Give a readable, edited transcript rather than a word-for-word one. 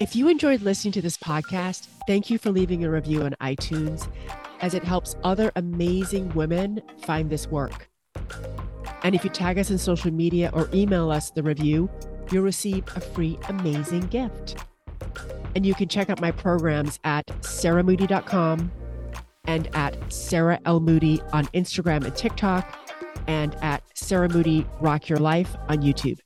If you enjoyed listening to this podcast, thank you for leaving a review on iTunes, as it helps other amazing women find this work. And if you tag us in social media or email us the review, you'll receive a free amazing gift. And you can check out my programs at sarahmoody.com and at Sarah L. Moody on Instagram and TikTok, and at Sarah Moody Rock Your Life on YouTube.